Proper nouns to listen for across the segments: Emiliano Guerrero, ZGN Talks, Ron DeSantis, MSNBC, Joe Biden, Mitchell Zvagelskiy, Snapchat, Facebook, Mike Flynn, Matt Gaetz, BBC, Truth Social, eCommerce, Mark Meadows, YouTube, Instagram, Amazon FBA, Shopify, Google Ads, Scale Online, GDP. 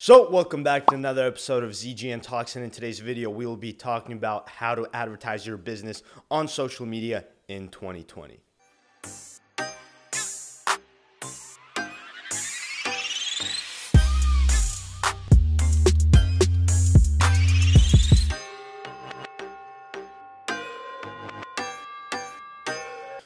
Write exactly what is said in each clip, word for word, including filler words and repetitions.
So welcome back to another episode of Z G N Talks, and in today's video we will be talking about how to advertise your business on social media in twenty twenty.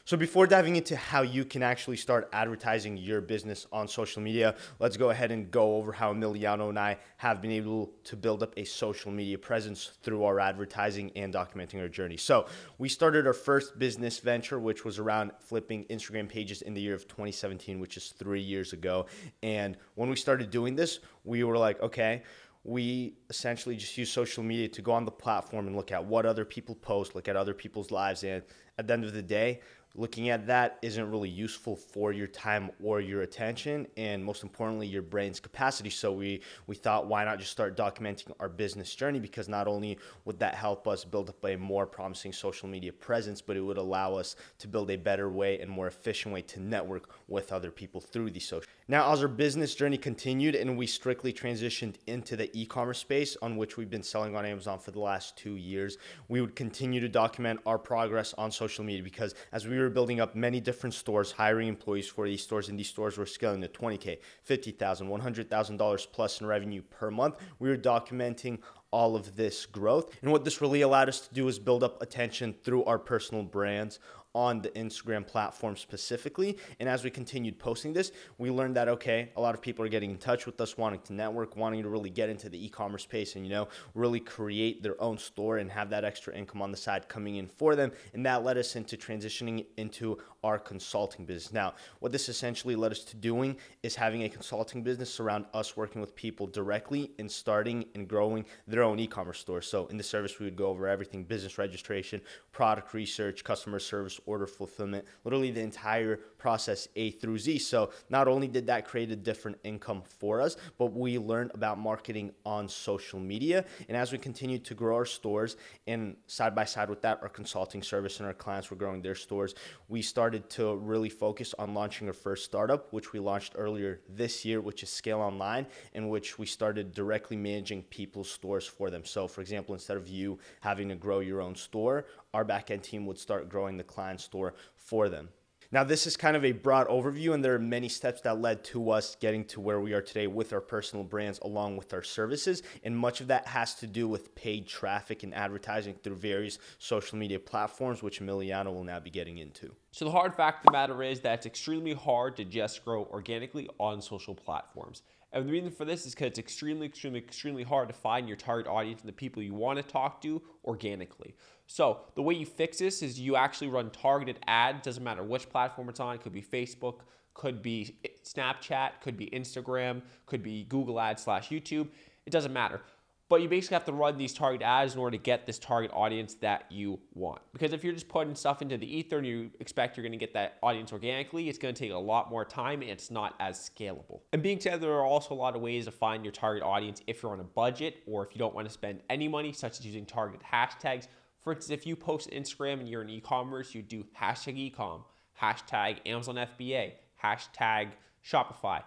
So before diving into how you can actually start advertising your business on social media, let's go ahead and go over how Emiliano and I have been able to build up a social media presence through our advertising and documenting our journey. So we started our first business venture, which was around flipping Instagram pages in the year of twenty seventeen, which is three years ago. And when we started doing this, we were like, okay, we essentially just use social media to go on the platform and look at what other people post, look at other people's lives. And at the end of the day, looking at that isn't really useful for your time or your attention, and most importantly, your brain's capacity. So we, we thought, why not just start documenting our business journey? Because not only would that help us build up a more promising social media presence, but it would allow us to build a better way and more efficient way to network with other people through the social. Now, as our business journey continued and we strictly transitioned into the e-commerce space, on which we've been selling on Amazon for the last two years, we would continue to document our progress on social media, because as we were building up many different stores, hiring employees for these stores, and these stores were scaling to twenty K, fifty thousand, one hundred thousand dollars plus in revenue per month. We were documenting all of this growth. And what this really allowed us to do is build up attention through our personal brands on the Instagram platform specifically. And as we continued posting this, we learned that, okay, a lot of people are getting in touch with us, wanting to network, wanting to really get into the e-commerce space and, you know, really create their own store and have that extra income on the side coming in for them. And that led us into transitioning into our consulting business. Now, what this essentially led us to doing is having a consulting business around us working with people directly and starting and growing their own e-commerce store. So in the service, we would go over everything: business registration, product research, customer service, order fulfillment, literally the entire process A through Z. So not only did that create a different income for us, but we learned about marketing on social media. And as we continued to grow our stores, and side by side with that, our consulting service and our clients were growing their stores, we started to really focus on launching our first startup, which we launched earlier this year, which is Scale Online, in which we started directly managing people's stores for them. So for example, instead of you having to grow your own store, our backend team would start growing the client store for them. Now, this is kind of a broad overview, and there are many steps that led to us getting to where we are today with our personal brands along with our services. And much of that has to do with paid traffic and advertising through various social media platforms, which Emiliano will now be getting into. So the hard fact of the matter is that it's extremely hard to just grow organically on social platforms. And the reason for this is because it's extremely, extremely, extremely hard to find your target audience and the people you want to talk to organically. So the way you fix this is you actually run targeted ads. Doesn't matter which platform it's on. It could be Facebook, could be Snapchat, could be Instagram, could be Google Ads slash YouTube. It doesn't matter. But you basically have to run these targeted ads in order to get this target audience that you want. Because if you're just putting stuff into the ether and you expect you're going to get that audience organically, it's going to take a lot more time and it's not as scalable. And being said, there are also a lot of ways to find your target audience if you're on a budget or if you don't want to spend any money, such as using targeted hashtags. For instance, if you post Instagram and you're in e-commerce, you do hashtag ecom, hashtag Amazon F B A, hashtag Shopify.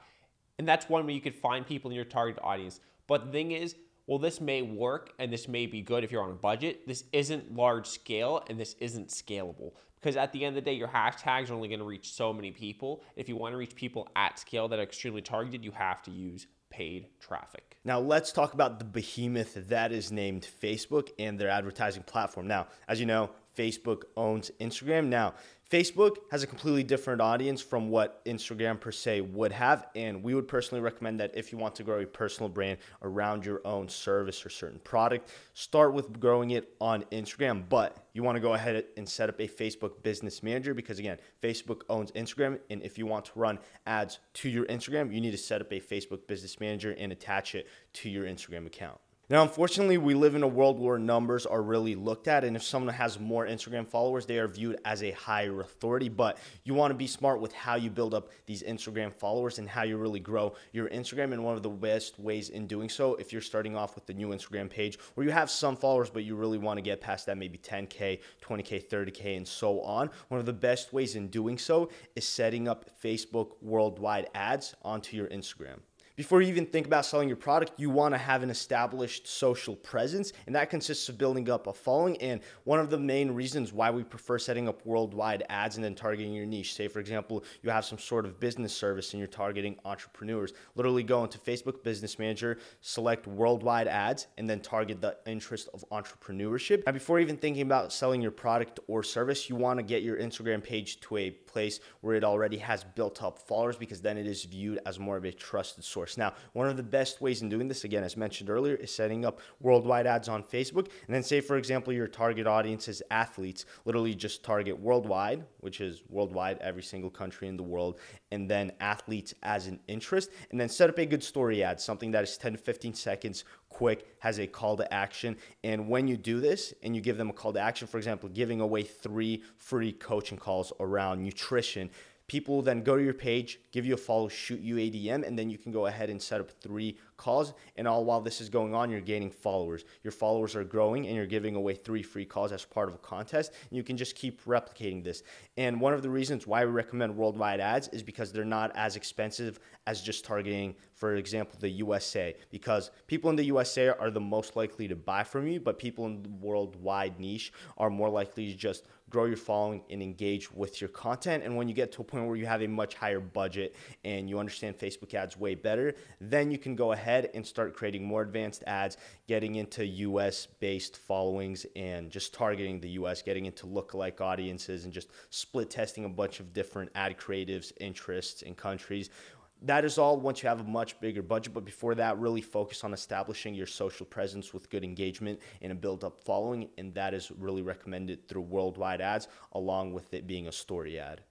And that's one way you could find people in your target audience. But the thing is, well, this may work and this may be good if you're on a budget. This isn't large scale and this isn't scalable, because at the end of the day, your hashtags are only going to reach so many people. If you want to reach people at scale that are extremely targeted, you have to use paid traffic. Now let's talk about the behemoth that is named Facebook and their advertising platform. Now, as you know, Facebook owns Instagram. Now, Facebook has a completely different audience from what Instagram per se would have, and we would personally recommend that if you want to grow a personal brand around your own service or certain product, start with growing it on Instagram, but you want to go ahead and set up a Facebook business manager, because again, Facebook owns Instagram, and if you want to run ads to your Instagram, you need to set up a Facebook business manager and attach it to your Instagram account. Now, unfortunately, we live in a world where numbers are really looked at, and if someone has more Instagram followers, they are viewed as a higher authority, but you want to be smart with how you build up these Instagram followers and how you really grow your Instagram. And one of the best ways in doing so, if you're starting off with the new Instagram page where you have some followers, but you really want to get past that, maybe ten K, twenty K, thirty K, and so on, one of the best ways in doing so is setting up Facebook worldwide ads onto your Instagram. Before you even think about selling your product, you want to have an established social presence, and that consists of building up a following. And one of the main reasons why we prefer setting up worldwide ads and then targeting your niche. Say, for example, you have some sort of business service and you're targeting entrepreneurs. Literally go into Facebook Business Manager, select worldwide ads, and then target the interest of entrepreneurship. Now, before even thinking about selling your product or service, you want to get your Instagram page to a place where it already has built up followers, because then it is viewed as more of a trusted source. Now, one of the best ways in doing this, again, as mentioned earlier, is setting up worldwide ads on Facebook. And then say, for example, your target audience is athletes. Literally just target worldwide, which is worldwide, every single country in the world, and then athletes as an interest. And then set up a good story ad, something that is ten to fifteen seconds, quick, has a call to action. And when you do this and you give them a call to action, for example, giving away three free coaching calls around nutrition, people then go to your page, give you a follow, shoot you a D M, and then you can go ahead and set up three calls. And all while this is going on, you're gaining followers. Your followers are growing, and you're giving away three free calls as part of a contest. And you can just keep replicating this. And one of the reasons why we recommend worldwide ads is because they're not as expensive as just targeting, for example, the U S A, because people in the U S A are the most likely to buy from you, but people in the worldwide niche are more likely to just grow your following and engage with your content. And when you get to a point where you have a much higher budget and you understand Facebook ads way better, then you can go ahead and start creating more advanced ads, getting into U S-based followings and just targeting the U S, getting into lookalike audiences and just split testing a bunch of different ad creatives, interests, and countries. That is all once you have a much bigger budget, but before that, really focus on establishing your social presence with good engagement and a build-up following, and that is really recommended through worldwide ads, along with it being a story ad.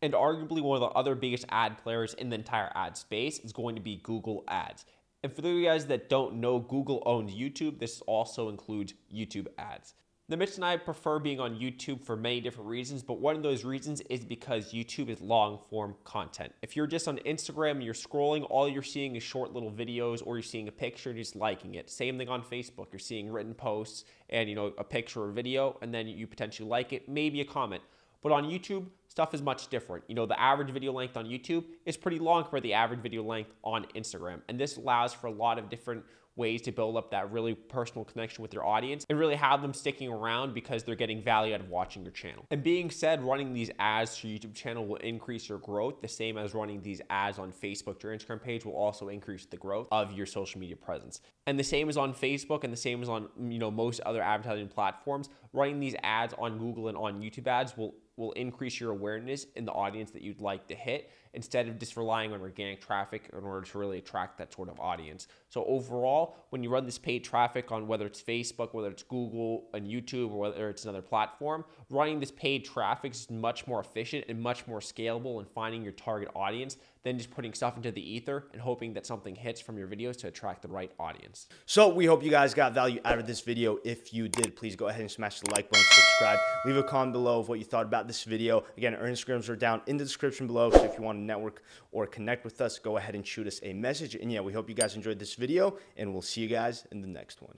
And arguably one of the other biggest ad players in the entire ad space is going to be Google Ads. And for those of you guys that don't know, Google owns YouTube. This also includes YouTube ads. Now, Mitch and I prefer being on YouTube for many different reasons, but one of those reasons is because YouTube is long-form content. If you're just on Instagram and you're scrolling, all you're seeing is short little videos, or you're seeing a picture and just liking it. Same thing on Facebook. You're seeing written posts and, you know, a picture or video, and then you potentially like it, maybe a comment. But on YouTube, stuff is much different. You know, the average video length on YouTube is pretty long for the average video length on Instagram, and this allows for a lot of different ways to build up that really personal connection with your audience and really have them sticking around because they're getting value out of watching your channel. And being said, running these ads to your YouTube channel will increase your growth, the same as running these ads on Facebook to your Instagram page will also increase the growth of your social media presence. And the same as on Facebook and the same as on, you know, most other advertising platforms, running these ads on Google and on YouTube ads will will increase your awareness in the audience that you'd like to hit, instead of just relying on organic traffic in order to really attract that sort of audience. So overall, when you run this paid traffic on whether it's Facebook, whether it's Google and YouTube, or whether it's another platform, running this paid traffic is much more efficient and much more scalable in finding your target audience than just putting stuff into the ether and hoping that something hits from your videos to attract the right audience. So we hope you guys got value out of this video. If you did, please go ahead and smash the like button, subscribe, leave a comment below of what you thought about this video. Again, our Instagrams are down in the description below, so if you want to network or connect with us, go ahead and shoot us a message. And yeah, we hope you guys enjoyed this video, and we'll see you guys in the next one.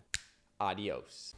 Adios.